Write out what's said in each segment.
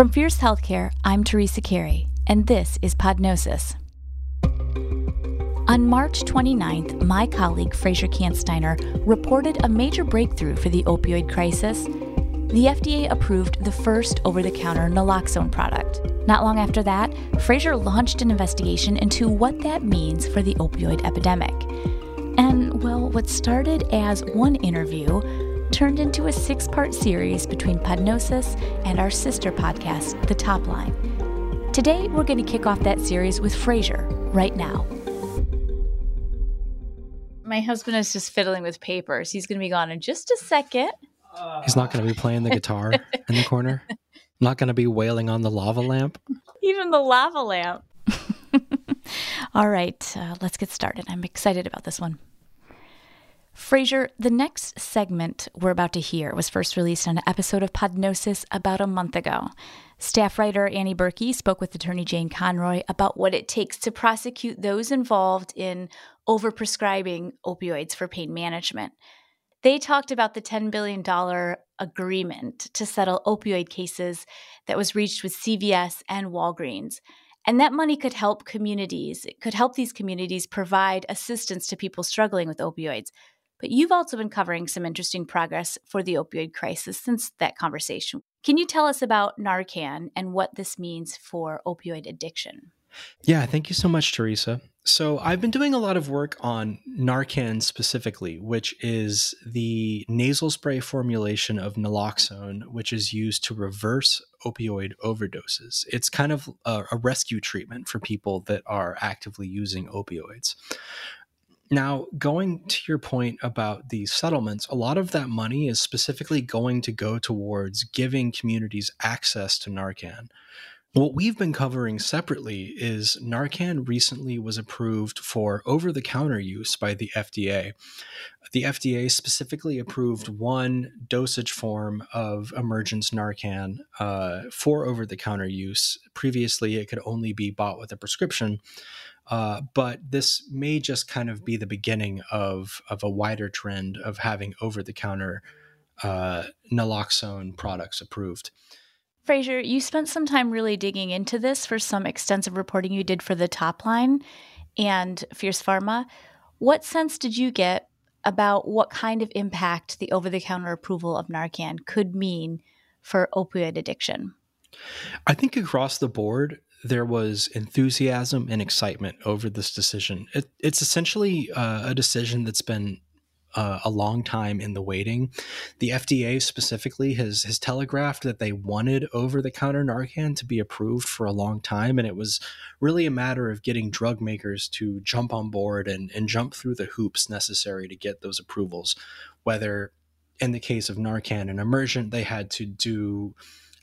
From Fierce Healthcare, I'm Teresa Carey, and this is Podnosis. On March 29th, my colleague Fraser Kansteiner reported a major breakthrough for the opioid crisis. The FDA approved the first over-the-counter naloxone product. Not long after that, Fraser launched an investigation into what that means for the opioid epidemic. And, well, what started as one interview turned into a six-part series between Podnosis and our sister podcast, The Top Line. Today, we're going to kick off that series with Fraser right now. My husband is just fiddling with papers. He's going to be gone in just a second. He's not going to be playing the guitar in the corner. Not going to be wailing on the lava lamp. Even the lava lamp. All right, let's get started. I'm excited about this one. Fraser, the next segment we're about to hear was first released on an episode of Podnosis about a month ago. Staff writer Annie Burkey spoke with attorney Jayne Conroy about what it takes to prosecute those involved in overprescribing opioids for pain management. They talked about the $10 billion agreement to settle opioid cases that was reached with CVS and Walgreens. And that money could help communities. It could help these communities provide assistance to people struggling with opioids. But you've also been covering some interesting progress for the opioid crisis since that conversation. Can you tell us about Narcan and what this means for opioid addiction? Yeah, thank you so much, Teresa. So I've been doing a lot of work on Narcan specifically, which is the nasal spray formulation of naloxone, which is used to reverse opioid overdoses. It's kind of a rescue treatment for people that are actively using opioids. Now, going to your point about the settlements, a lot of that money is specifically going to go towards giving communities access to Narcan. What we've been covering separately is Narcan recently was approved for over-the-counter use by the FDA. The FDA specifically approved one dosage form of Emergent Narcan for over-the-counter use. Previously, it could only be bought with a prescription, but this may just kind of be the beginning of a wider trend of having over-the-counter naloxone products approved. Fraser, you spent some time really digging into this for some extensive reporting you did for The Top Line and Fierce Pharma. What sense did you get about what kind of impact the over-the-counter approval of Narcan could mean for opioid addiction? I think across the board, there was enthusiasm and excitement over this decision. It's essentially a decision that's been a long time in the waiting. The FDA specifically has telegraphed that they wanted over-the-counter Narcan to be approved for a long time, and it was really a matter of getting drug makers to jump on board and jump through the hoops necessary to get those approvals. Whether, in the case of Narcan and Emergent, they had to do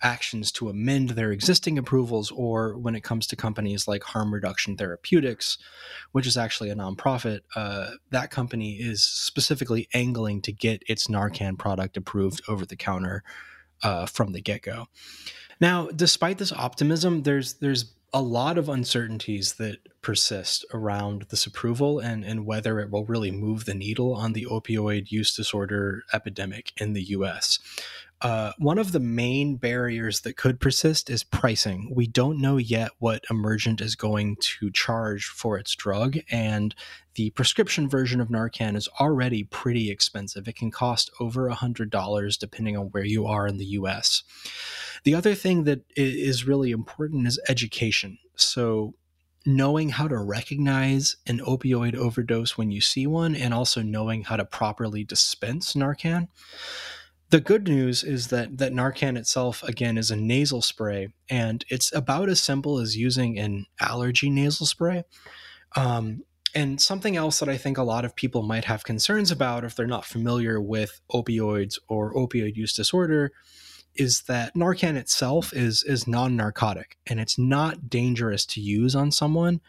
actions to amend their existing approvals, or when it comes to companies like Harm Reduction Therapeutics, which is actually a nonprofit, that company is specifically angling to get its Narcan product approved over the counter from the get-go. Now, despite this optimism, there's a lot of uncertainties that persist around this approval and whether it will really move the needle on the opioid use disorder epidemic in the U.S. One of the main barriers that could persist is pricing. We don't know yet what Emergent is going to charge for its drug, and the prescription version of Narcan is already pretty expensive. It can cost over $100 depending on where you are in the U.S. The other thing that is really important is education. So knowing how to recognize an opioid overdose when you see one, and also knowing how to properly dispense Narcan. The good news is that Narcan itself, again, is a nasal spray, and it's about as simple as using an allergy nasal spray. And something else that I think a lot of people might have concerns about if they're not familiar with opioids or opioid use disorder is that Narcan itself is non-narcotic, and it's not dangerous to use on someone.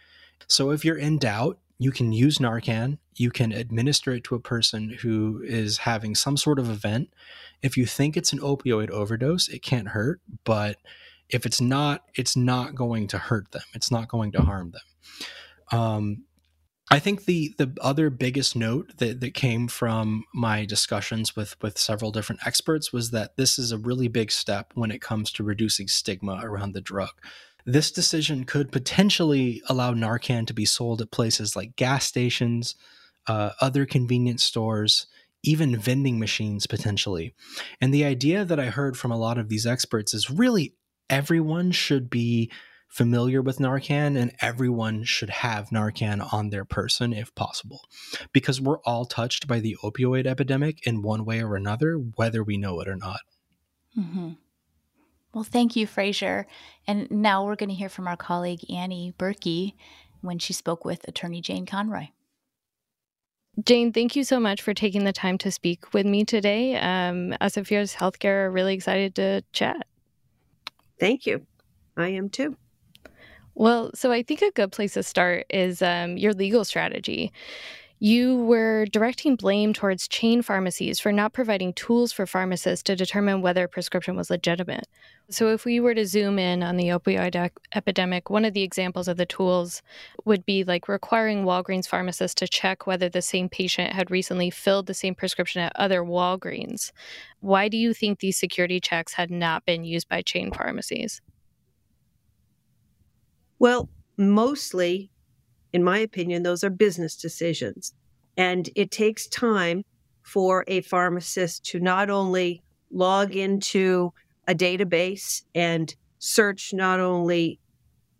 So if you're in doubt, you can use Narcan. You can administer it to a person who is having some sort of event. If you think it's an opioid overdose, it can't hurt. But if it's not, it's not going to hurt them. It's not going to harm them. I think the other biggest note that came from my discussions with several different experts was that this is a really big step when it comes to reducing stigma around the drug. This decision could potentially allow Narcan to be sold at places like gas stations, other convenience stores, even vending machines potentially. And the idea that I heard from a lot of these experts is really everyone should be familiar with Narcan, and everyone should have Narcan on their person if possible, because we're all touched by the opioid epidemic in one way or another, whether we know it or not. Mm-hmm. Well, thank you, Fraser. And now we're going to hear from our colleague, Annie Burkey, when she spoke with attorney Jayne Conroy. Jayne, thank you so much for taking the time to speak with me today. Us at Fierce Healthcare are really excited to chat. Thank you. I am too. Well, so I think a good place to start is your legal strategy. You were directing blame towards chain pharmacies for not providing tools for pharmacists to determine whether a prescription was legitimate. So if we were to zoom in on the opioid epidemic, one of the examples of the tools would be like requiring Walgreens pharmacists to check whether the same patient had recently filled the same prescription at other Walgreens. Why do you think these security checks had not been used by chain pharmacies? Well, mostly, in my opinion, those are business decisions. And it takes time for a pharmacist to not only log into a database and search not only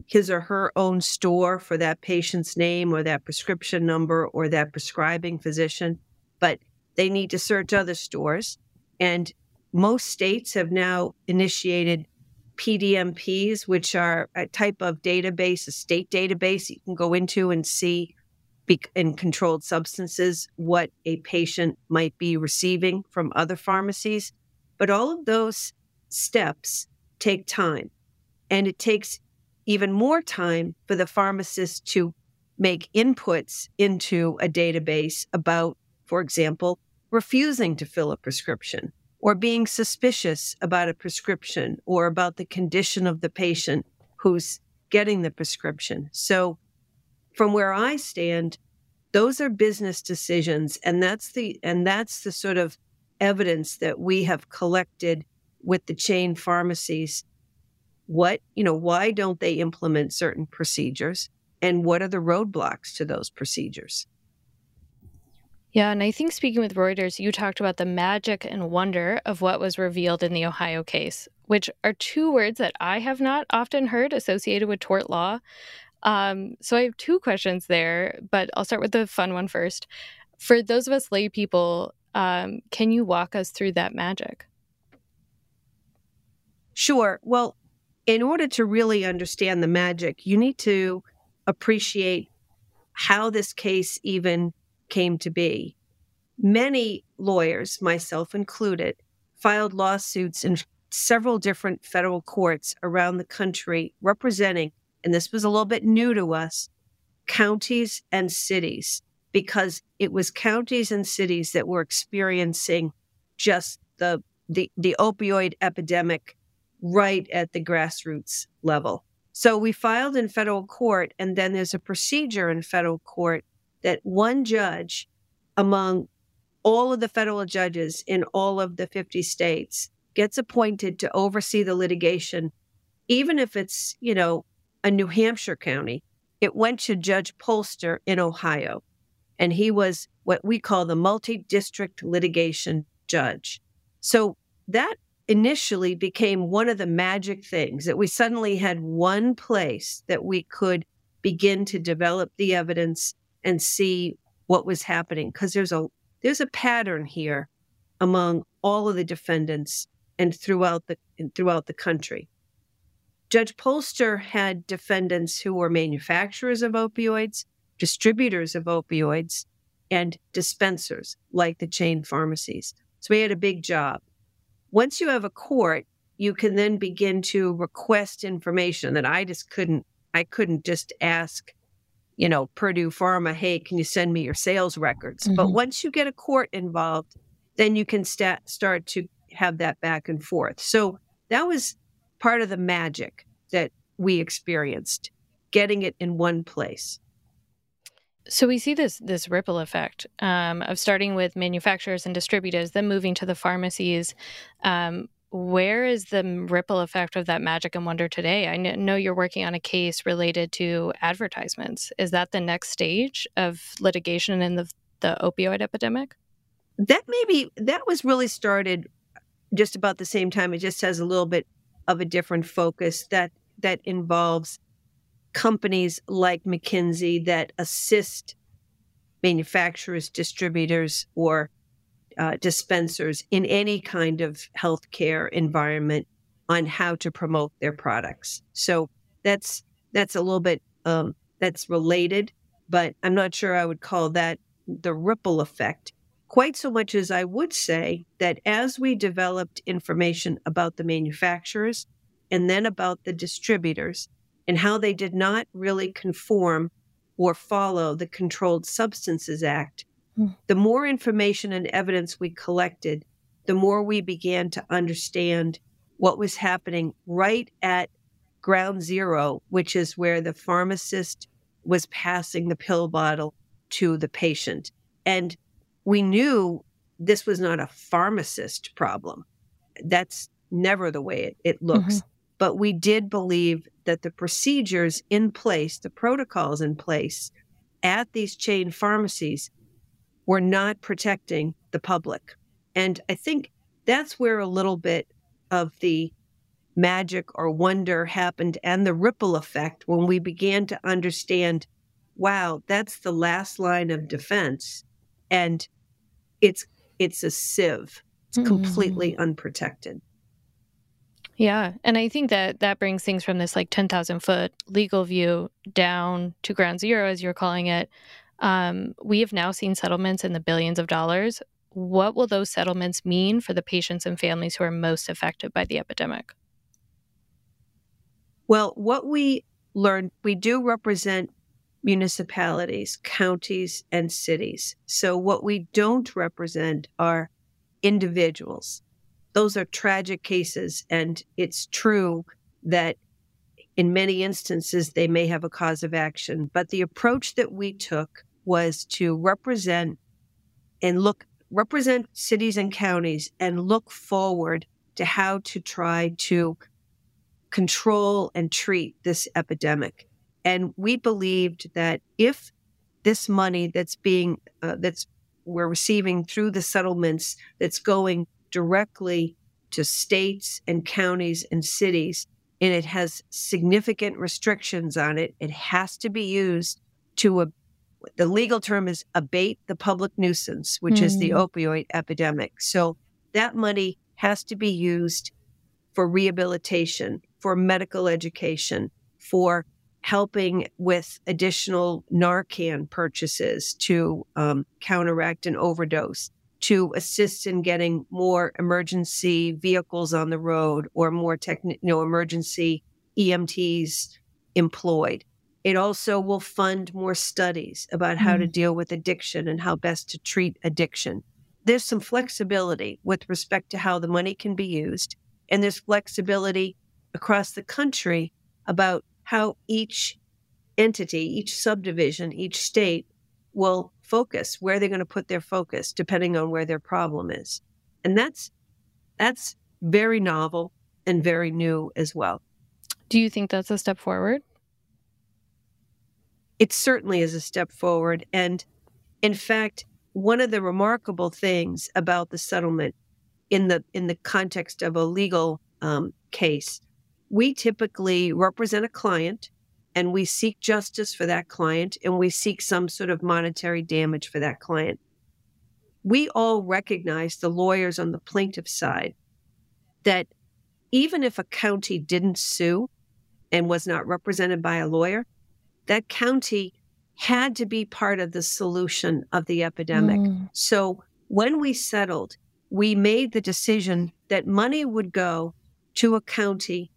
his or her own store for that patient's name or that prescription number or that prescribing physician, but they need to search other stores. And most states have now initiated PDMPs, which are a type of database, a state database you can go into and see in controlled substances what a patient might be receiving from other pharmacies. But all of those steps take time. And it takes even more time for the pharmacist to make inputs into a database about, for example, refusing to fill a prescription, or being suspicious about a prescription or about the condition of the patient who's getting the prescription. So from where I stand, those are business decisions, and that's the sort of evidence that we have collected with the chain pharmacies. Why don't they implement certain procedures, and what are the roadblocks to those procedures? Yeah, and I think speaking with Reuters, you talked about the magic and wonder of what was revealed in the Ohio case, which are two words that I have not often heard associated with tort law. So I have two questions there, but I'll start with the fun one first. For those of us lay people, can you walk us through that magic? Sure. Well, in order to really understand the magic, you need to appreciate how this case even came to be. Many lawyers, myself included, filed lawsuits in several different federal courts around the country representing, and this was a little bit new to us, counties and cities, because it was counties and cities that were experiencing just the opioid epidemic right at the grassroots level. So we filed in federal court, and then there's a procedure in federal court that one judge among all of the federal judges in all of the 50 states gets appointed to oversee the litigation, even if it's, a New Hampshire county. It went to Judge Polster in Ohio, and he was what we call the multi-district litigation judge. So that initially became one of the magic things, that we suddenly had one place that we could begin to develop the evidence and see what was happening, because there's a pattern here among all of the defendants and throughout the country. Judge Polster had defendants who were manufacturers of opioids, distributors of opioids, and dispensers like the chain pharmacies. So he had a big job. Once you have a court, you can then begin to request information that I couldn't just ask Purdue Pharma, hey, can you send me your sales records? Mm-hmm. But once you get a court involved, then you can start to have that back and forth. So that was part of the magic that we experienced, getting it in one place. So we see this ripple effect of starting with manufacturers and distributors, then moving to the pharmacies. Where is the ripple effect of that magic and wonder today? I know you're working on a case related to advertisements. Is that the next stage of litigation in the opioid epidemic? That was really started just about the same time. It just has a little bit of a different focus that involves companies like McKinsey that assist manufacturers, distributors, or dispensers in any kind of healthcare environment on how to promote their products. So that's a little bit that's related, but I'm not sure I would call that the ripple effect quite so much as I would say that as we developed information about the manufacturers and then about the distributors and how they did not really conform or follow the Controlled Substances Act, the more information and evidence we collected, the more we began to understand what was happening right at ground zero, which is where the pharmacist was passing the pill bottle to the patient. And we knew this was not a pharmacist problem. That's never the way it looks. Mm-hmm. But we did believe that the procedures in place, the protocols in place at these chain pharmacies were not protecting the public. And I think that's where a little bit of the magic or wonder happened and the ripple effect when we began to understand, wow, that's the last line of defense. And it's a sieve. It's completely unprotected. Yeah. And I think that brings things from this like 10,000 foot legal view down to ground zero, as you're calling it. We have now seen settlements in the billions of dollars. What will those settlements mean for the patients and families who are most affected by the epidemic? Well, what we learned, we do represent municipalities, counties, and cities. So what we don't represent are individuals. Those are tragic cases, and it's true that in many instances, they may have a cause of action. But the approach that we took was to represent cities and counties and look forward to how to try to control and treat this epidemic. And we believed that if this money we're receiving through the settlements that's going directly to states and counties and cities, and it has significant restrictions on it, it has to be used to, the legal term is abate the public nuisance, which is the opioid epidemic. So that money has to be used for rehabilitation, for medical education, for helping with additional Narcan purchases to counteract an overdose, to assist in getting more emergency vehicles on the road or more emergency EMTs employed. It also will fund more studies about how to deal with addiction and how best to treat addiction. There's some flexibility with respect to how the money can be used, and there's flexibility across the country about how each entity, each subdivision, each state will focus, where they're going to put their focus, depending on where their problem is. And that's very novel and very new as well. Do you think that's a step forward? It certainly is a step forward. And in fact, one of the remarkable things about the settlement in the context of a legal case, we typically represent a client and we seek justice for that client, and we seek some sort of monetary damage for that client. We all recognize, the lawyers on the plaintiff's side, that even if a county didn't sue and was not represented by a lawyer, that county had to be part of the solution of the epidemic. So when we settled, we made the decision that money would go to a county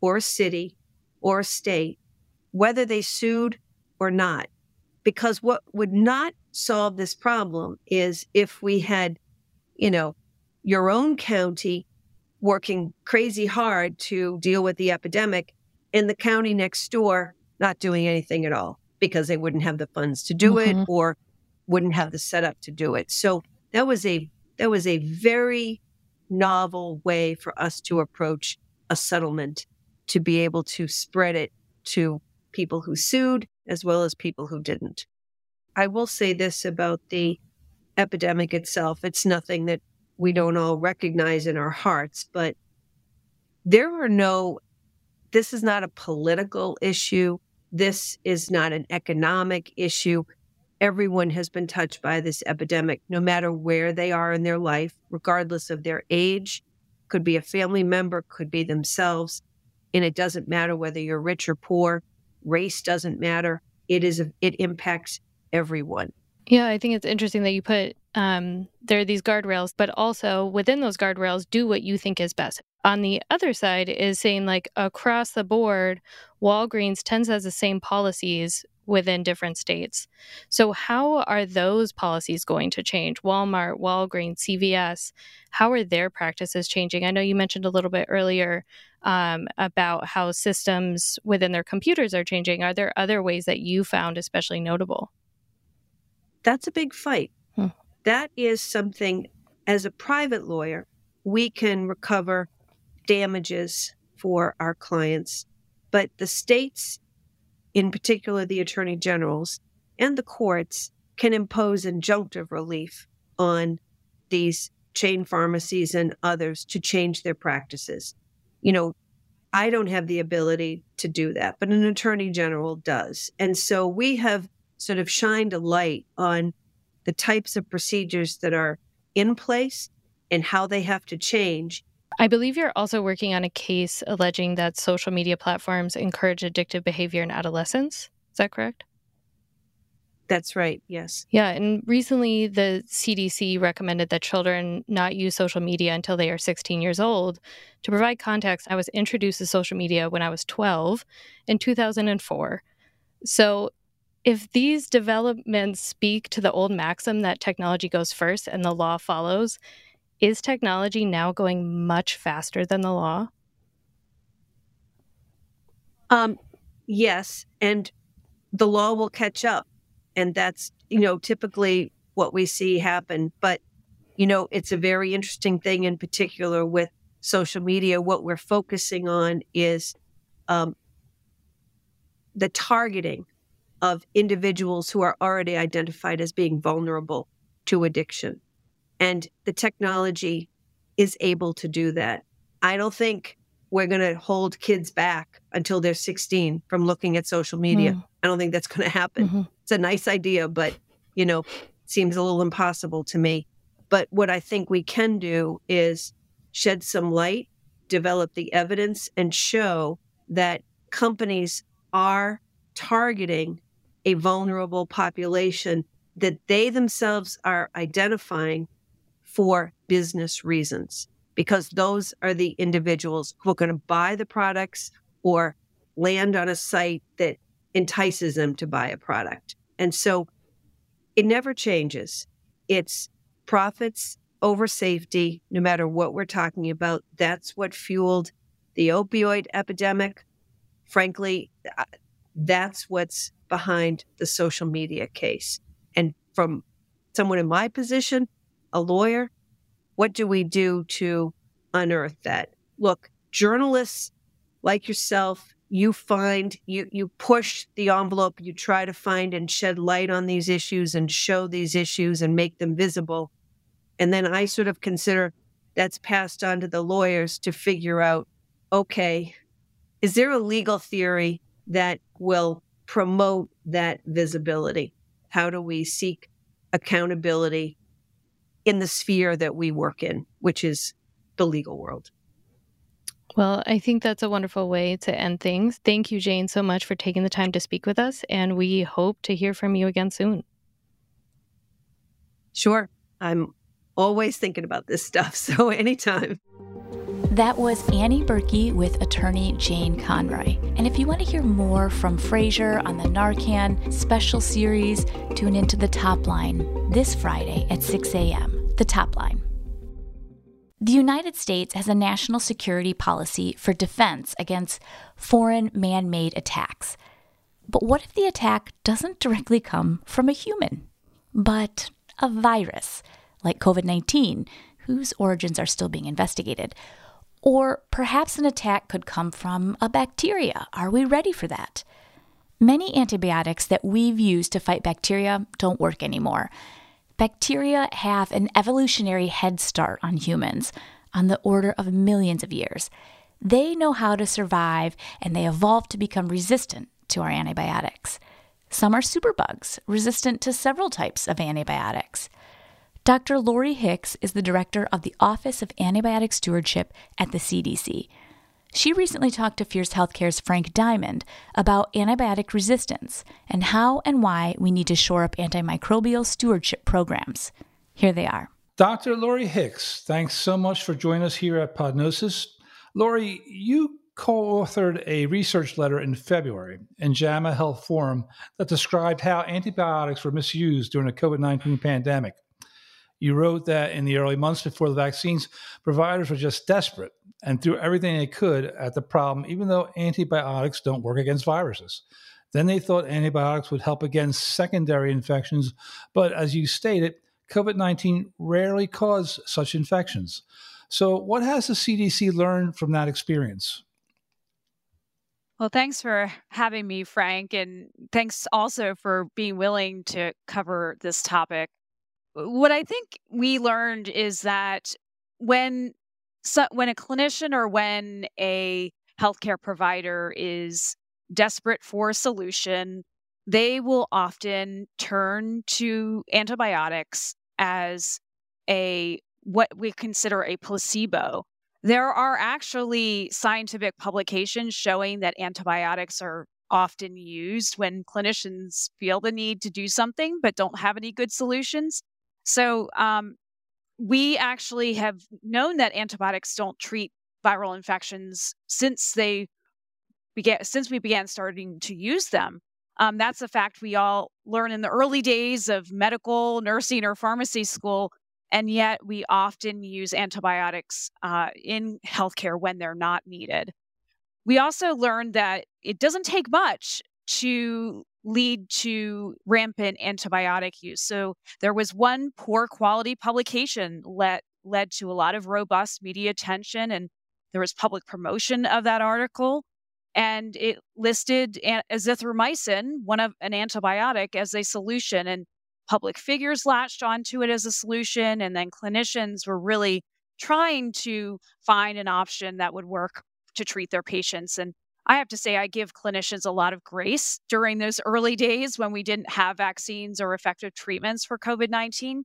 or a city or a state, whether they sued or not, because what would not solve this problem is if we had, your own county working crazy hard to deal with the epidemic and the county next door not doing anything at all. because they wouldn't have the funds to do it or wouldn't have the setup to do it. So that was a very novel way for us to approach a settlement, to be able to spread it to people who sued as well as people who didn't. I will say this about the epidemic itself. It's nothing that we don't all recognize in our hearts, but this is not a political issue. This is not an economic issue. Everyone has been touched by this epidemic, no matter where they are in their life, regardless of their age. Could be a family member, could be themselves. And it doesn't matter whether you're rich or poor. Race doesn't matter. It impacts everyone. Yeah, I think it's interesting that you put there are these guardrails, but also within those guardrails, do what you think is best. On the other side is saying, like, across the board, Walgreens tends to have the same policies within different states. So how are those policies going to change? Walmart, Walgreens, CVS, how are their practices changing? I know you mentioned a little bit earlier about how systems within their computers are changing. Are there other ways that you found especially notable? That's a big fight. That is something, as a private lawyer, we can recover damages for our clients. But the states, in particular the attorney generals and the courts, can impose injunctive relief on these chain pharmacies and others to change their practices. You know, I don't have the ability to do that, but an attorney general does. And so we have sort of shined a light on the types of procedures that are in place and how they have to change. I believe you're also working on a case alleging that social media platforms encourage addictive behavior in adolescents. Is that correct? That's right, yes. Yeah, and recently the CDC recommended that children not use social media until they are 16 years old. To provide context, I was introduced to social media when I was 12 in 2004. So if these developments speak to the old maxim that technology goes first and the law follows, is technology now going much faster than the law? Yes, and the law will catch up. And that's, typically what we see happen. But, it's a very interesting thing in particular with social media. What we're focusing on is the targeting of individuals who are already identified as being vulnerable to addiction. And the technology is able to do that. I don't think we're going to hold kids back until they're 16 from looking at social media. I don't think that's going to happen. It's a nice idea, but, seems a little impossible to me. But what I think we can do is shed some light, develop the evidence, and show that companies are targeting a vulnerable population that they themselves are identifying for business reasons, because those are the individuals who are going to buy the products or land on a site that entices them to buy a product. And so it never changes. It's profits over safety, no matter what we're talking about. That's what fueled the opioid epidemic. Frankly, that's what's behind the social media case. And from someone in my position, a lawyer, what do we do to unearth that? Look, journalists like yourself, you push the envelope, you try to find and shed light on these issues and show these issues and make them visible. And then I sort of consider that's passed on to the lawyers to figure out, okay, is there a legal theory that will promote that visibility? How do we seek accountability in the sphere that we work in, which is the legal world? Well, I think that's a wonderful way to end things. Thank you, Jayne, so much for taking the time to speak with us, and we hope to hear from you again soon. Sure. I'm always thinking about this stuff, so anytime. That was Annie Burkey with attorney Jayne Conroy. And if you want to hear more from Fraser on the Narcan special series, tune into The Top Line this Friday at 6 a.m. The Top Line. The United States has a national security policy for defense against foreign man-made attacks. But what if the attack doesn't directly come from a human, but a virus like COVID-19, whose origins are still being investigated? Or perhaps an attack could come from a bacteria. Are we ready for that? Many antibiotics that we've used to fight bacteria don't work anymore. Bacteria have an evolutionary head start on humans, on the order of millions of years. They know how to survive, and they evolved to become resistant to our antibiotics. Some are superbugs, resistant to several types of antibiotics. Dr. Laurie Hicks is the director of the Office of Antibiotic Stewardship at the CDC. She recently talked to Fierce Healthcare's Frank Diamond about antibiotic resistance and how and why we need to shore up antimicrobial stewardship programs. Here they are. Dr. Laurie Hicks, thanks so much for joining us here at Podnosis. Laurie, you co-authored a research letter in February in JAMA Health Forum that described how antibiotics were misused during the COVID-19 pandemic. You wrote that in the early months before the vaccines, providers were just desperate and threw everything they could at the problem, even though antibiotics don't work against viruses. Then they thought antibiotics would help against secondary infections, but as you stated, COVID-19 rarely caused such infections. So what has the CDC learned from that experience? Well, thanks for having me, Frank, and thanks also for being willing to cover this topic. What I think we learned is that when a clinician or when a healthcare provider is desperate for a solution, they will often turn to antibiotics as what we consider a placebo. There are actually scientific publications showing that antibiotics are often used when clinicians feel the need to do something but don't have any good solutions. So we actually have known that antibiotics don't treat viral infections since we began starting to use them. That's a fact we all learn in the early days of medical, nursing, or pharmacy school. And yet we often use antibiotics in healthcare when they're not needed. We also learned that it doesn't take much to lead to rampant antibiotic use. So there was one poor quality publication that led to a lot of robust media attention, and there was public promotion of that article. And it listed azithromycin, an antibiotic, as a solution. And public figures latched onto it as a solution, and then clinicians were really trying to find an option that would work to treat their patients. And I have to say, I give clinicians a lot of grace during those early days when we didn't have vaccines or effective treatments for COVID-19.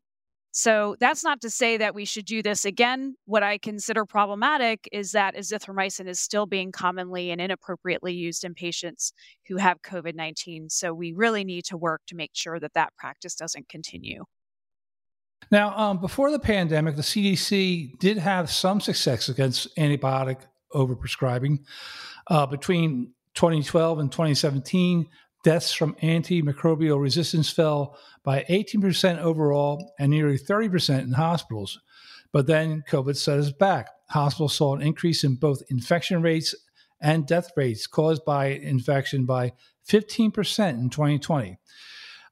So that's not to say that we should do this again. What I consider problematic is that azithromycin is still being commonly and inappropriately used in patients who have COVID-19. So we really need to work to make sure that that practice doesn't continue. Now, before the pandemic, the CDC did have some success against antibiotic overprescribing. Between 2012 and 2017, deaths from antimicrobial resistance fell by 18% overall and nearly 30% in hospitals. But then COVID set us back. Hospitals saw an increase in both infection rates and death rates caused by infection by 15% in 2020.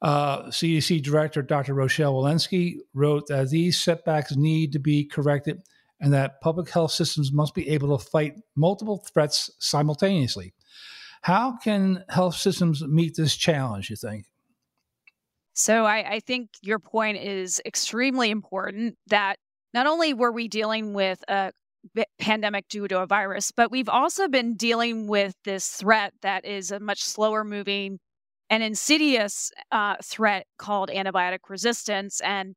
CDC Director Dr. Rochelle Walensky wrote that these setbacks need to be corrected and that public health systems must be able to fight multiple threats simultaneously. How can health systems meet this challenge, you think? So I think your point is extremely important, that not only were we dealing with a pandemic due to a virus, but we've also been dealing with this threat that is a much slower moving and insidious threat called antibiotic resistance. And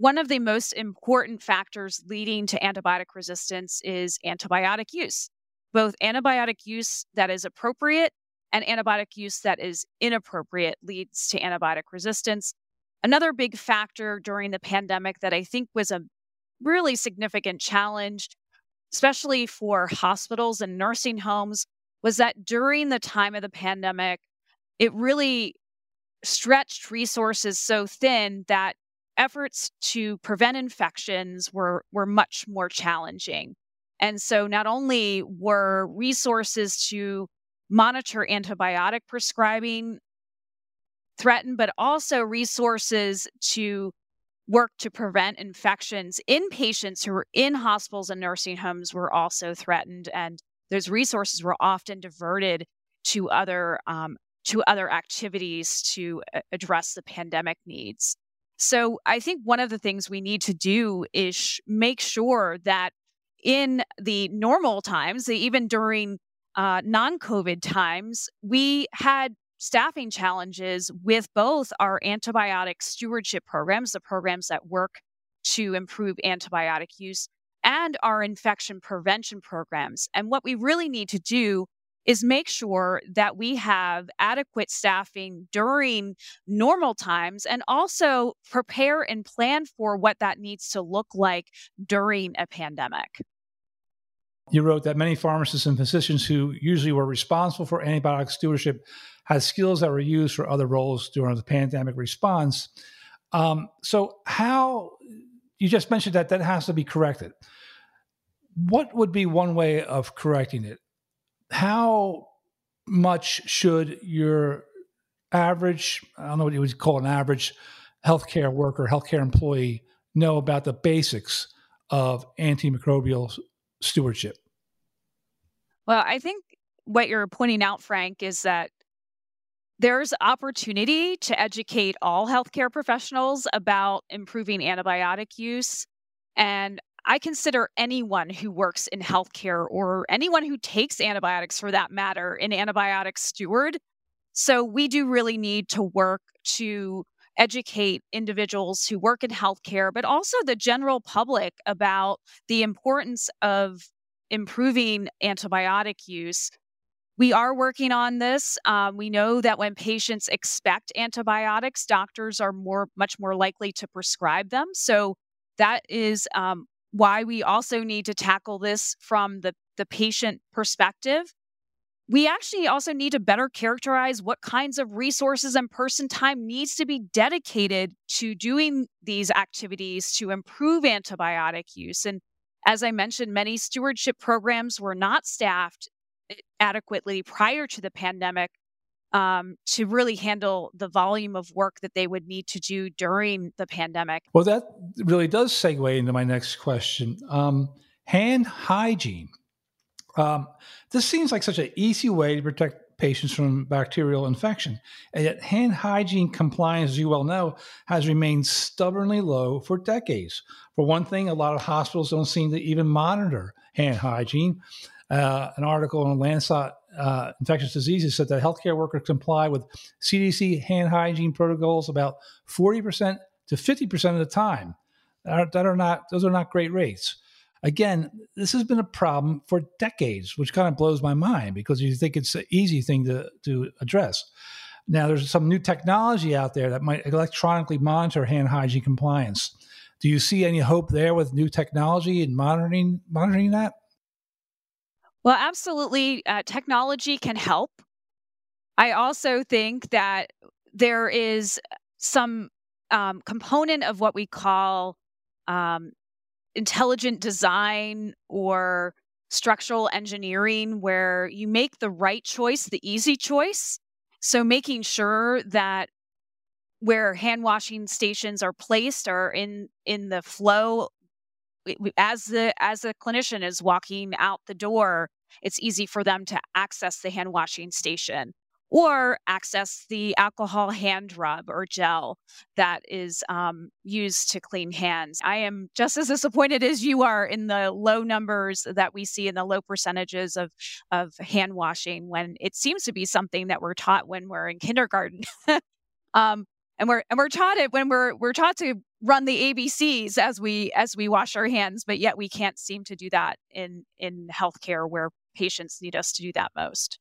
one of the most important factors leading to antibiotic resistance is antibiotic use. Both antibiotic use that is appropriate and antibiotic use that is inappropriate leads to antibiotic resistance. Another big factor during the pandemic that I think was a really significant challenge, especially for hospitals and nursing homes, was that during the time of the pandemic, it really stretched resources so thin that efforts to prevent infections were much more challenging. And so not only were resources to monitor antibiotic prescribing, threaten, but also resources to work to prevent infections in patients who are in hospitals and nursing homes were also threatened. And those resources were often diverted to other activities to address the pandemic needs. So I think one of the things we need to do is make sure that in the normal times, even during non-COVID times, we had staffing challenges with both our antibiotic stewardship programs, the programs that work to improve antibiotic use, and our infection prevention programs. And what we really need to do is make sure that we have adequate staffing during normal times and also prepare and plan for what that needs to look like during a pandemic. You wrote that many pharmacists and physicians who usually were responsible for antibiotic stewardship had skills that were used for other roles during the pandemic response. So how, you just mentioned that that has to be corrected. What would be one way of correcting it? How much should your average, I don't know what you would call an average healthcare worker, healthcare employee, know about the basics of antimicrobial stewardship? Well, I think what you're pointing out, Frank, is that there's opportunity to educate all healthcare professionals about improving antibiotic use. And I consider anyone who works in healthcare or anyone who takes antibiotics for that matter an antibiotic steward. So we do really need to work to educate individuals who work in healthcare, but also the general public about the importance of improving antibiotic use. We are working on this. We know that when patients expect antibiotics, doctors are much more likely to prescribe them. So that is why we also need to tackle this from the patient perspective. We actually also need to better characterize what kinds of resources and person time needs to be dedicated to doing these activities to improve antibiotic use. And as I mentioned, many stewardship programs were not staffed adequately prior to the pandemic to really handle the volume of work that they would need to do during the pandemic. Well, that really does segue into my next question. Hand hygiene. This seems like such an easy way to protect patients from bacterial infection. And yet hand hygiene compliance, as you well know, has remained stubbornly low for decades. For one thing, a lot of hospitals don't seem to even monitor hand hygiene. An article on Lancet Infectious Diseases said that healthcare workers comply with CDC hand hygiene protocols about 40% to 50% of the time. Those are not great rates. Again, this has been a problem for decades, which kind of blows my mind because you think it's an easy thing to address. Now, there's some new technology out there that might electronically monitor hand hygiene compliance. Do you see any hope there with new technology and monitoring that? Well, absolutely. Technology can help. I also think that there is some component of what we call intelligent design or structural engineering where you make the right choice, the easy choice. So making sure that where hand washing stations are placed or in the flow as the clinician is walking out the door, it's easy for them to access the hand washing station or access the alcohol hand rub or gel that is used to clean hands. I am just as disappointed as you are in the low numbers that we see in the low percentages of hand washing when it seems to be something that we're taught when we're in kindergarten. And we're taught it when we're taught to run the ABCs as we wash our hands, but yet we can't seem to do that in healthcare where patients need us to do that most.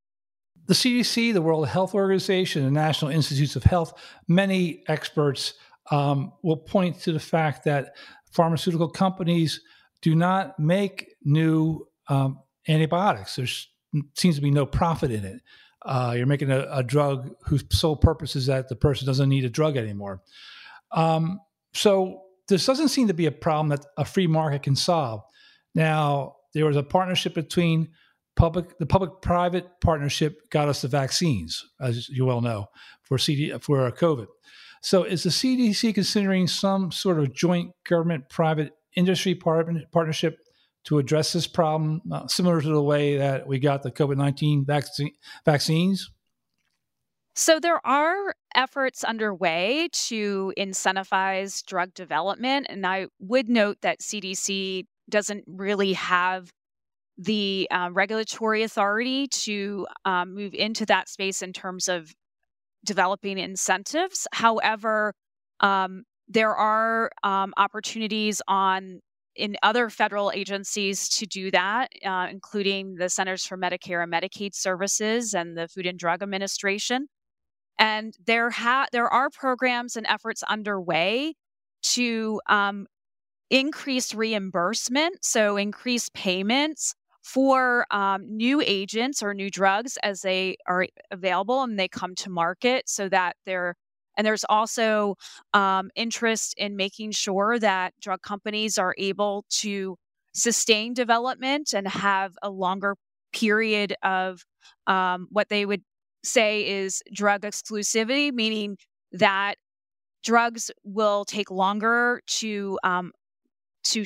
The CDC, the World Health Organization, the National Institutes of Health, many experts will point to the fact that pharmaceutical companies do not make new antibiotics. There seems to be no profit in it. You're making a drug whose sole purpose is that the person doesn't need a drug anymore. So this doesn't seem to be a problem that a free market can solve. Now, there was a partnership between The public-private partnership got us the vaccines, as you well know, for COVID. So is the CDC considering some sort of joint government-private industry partnership to address this problem, similar to the way that we got the COVID-19 vaccines? So there are efforts underway to incentivize drug development. And I would note that CDC doesn't really have the regulatory authority to move into that space in terms of developing incentives. However, there are opportunities in other federal agencies to do that, including the Centers for Medicare and Medicaid Services and the Food and Drug Administration. And there are programs and efforts underway to increase reimbursement, so increase payments for new agents or new drugs as they are available and they come to market, so that there's also interest in making sure that drug companies are able to sustain development and have a longer period of what they would say is drug exclusivity, meaning that drugs will take longer to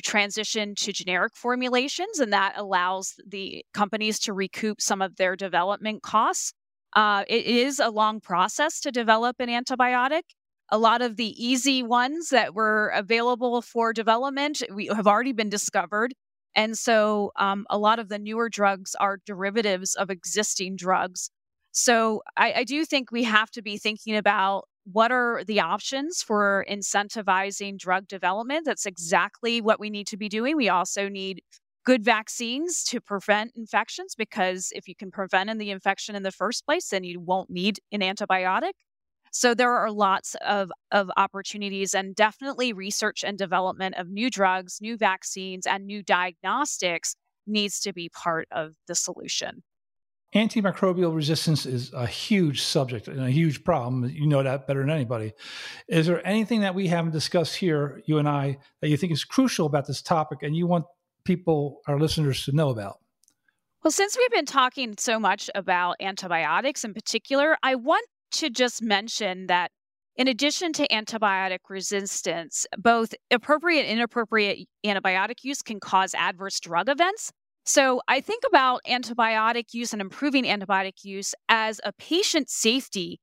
transition to generic formulations, and that allows the companies to recoup some of their development costs. It is a long process to develop an antibiotic. A lot of the easy ones that were available for development have already been discovered. And so a lot of the newer drugs are derivatives of existing drugs. So I do think we have to be thinking about what are the options for incentivizing drug development. That's exactly what we need to be doing. We also need good vaccines to prevent infections, because if you can prevent the infection in the first place, then you won't need an antibiotic. So there are lots of opportunities, and definitely research and development of new drugs, new vaccines, and new diagnostics needs to be part of the solution. Antimicrobial resistance is a huge subject and a huge problem. You know that better than anybody. Is there anything that we haven't discussed here, you and I, that you think is crucial about this topic and you want people, our listeners, to know about? Well, since we've been talking so much about antibiotics in particular, I want to just mention that in addition to antibiotic resistance, both appropriate and inappropriate antibiotic use can cause adverse drug events. So I think about antibiotic use and improving antibiotic use as a patient safety,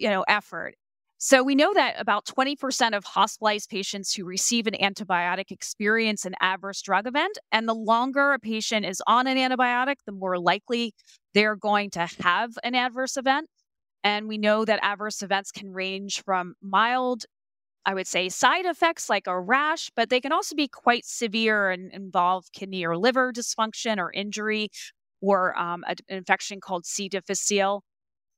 effort. So we know that about 20% of hospitalized patients who receive an antibiotic experience an adverse drug event, and the longer a patient is on an antibiotic, the more likely they're going to have an adverse event. And we know that adverse events can range from mild, I would say, side effects like a rash, but they can also be quite severe and involve kidney or liver dysfunction or injury or an infection called C. difficile.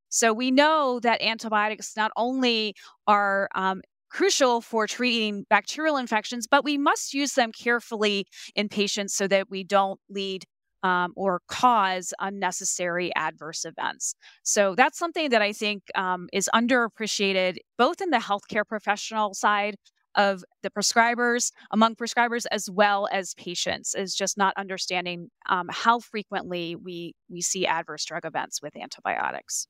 So we know that antibiotics not only are crucial for treating bacterial infections, but we must use them carefully in patients so that we don't lead or cause unnecessary adverse events. So that's something that I think is underappreciated, both in the healthcare professional side of the prescribers, among prescribers, as well as patients, is just not understanding how frequently we see adverse drug events with antibiotics.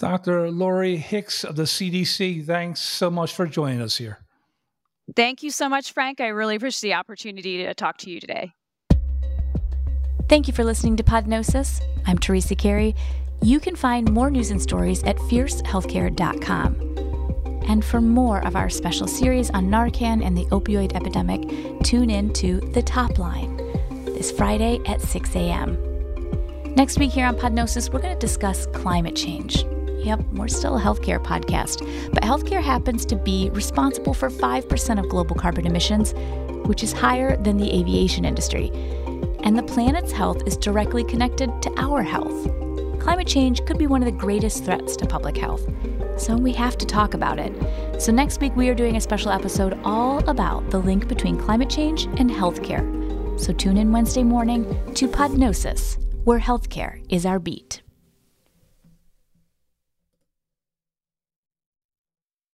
Dr. Laurie Hicks of the CDC, thanks so much for joining us here. Thank you so much, Frank. I really appreciate the opportunity to talk to you today. Thank you for listening to Podnosis. I'm Teresa Carey. You can find more news and stories at fiercehealthcare.com. And for more of our special series on Narcan and the opioid epidemic, tune in to The Top Line this Friday at 6 a.m. Next week here on Podnosis, we're going to discuss climate change. Yep, we're still a healthcare podcast, but healthcare happens to be responsible for 5% of global carbon emissions, which is higher than the aviation industry. And the planet's health is directly connected to our health. Climate change could be one of the greatest threats to public health, so we have to talk about it. So next week, we are doing a special episode all about the link between climate change and healthcare. So tune in Wednesday morning to Podnosis, where healthcare is our beat.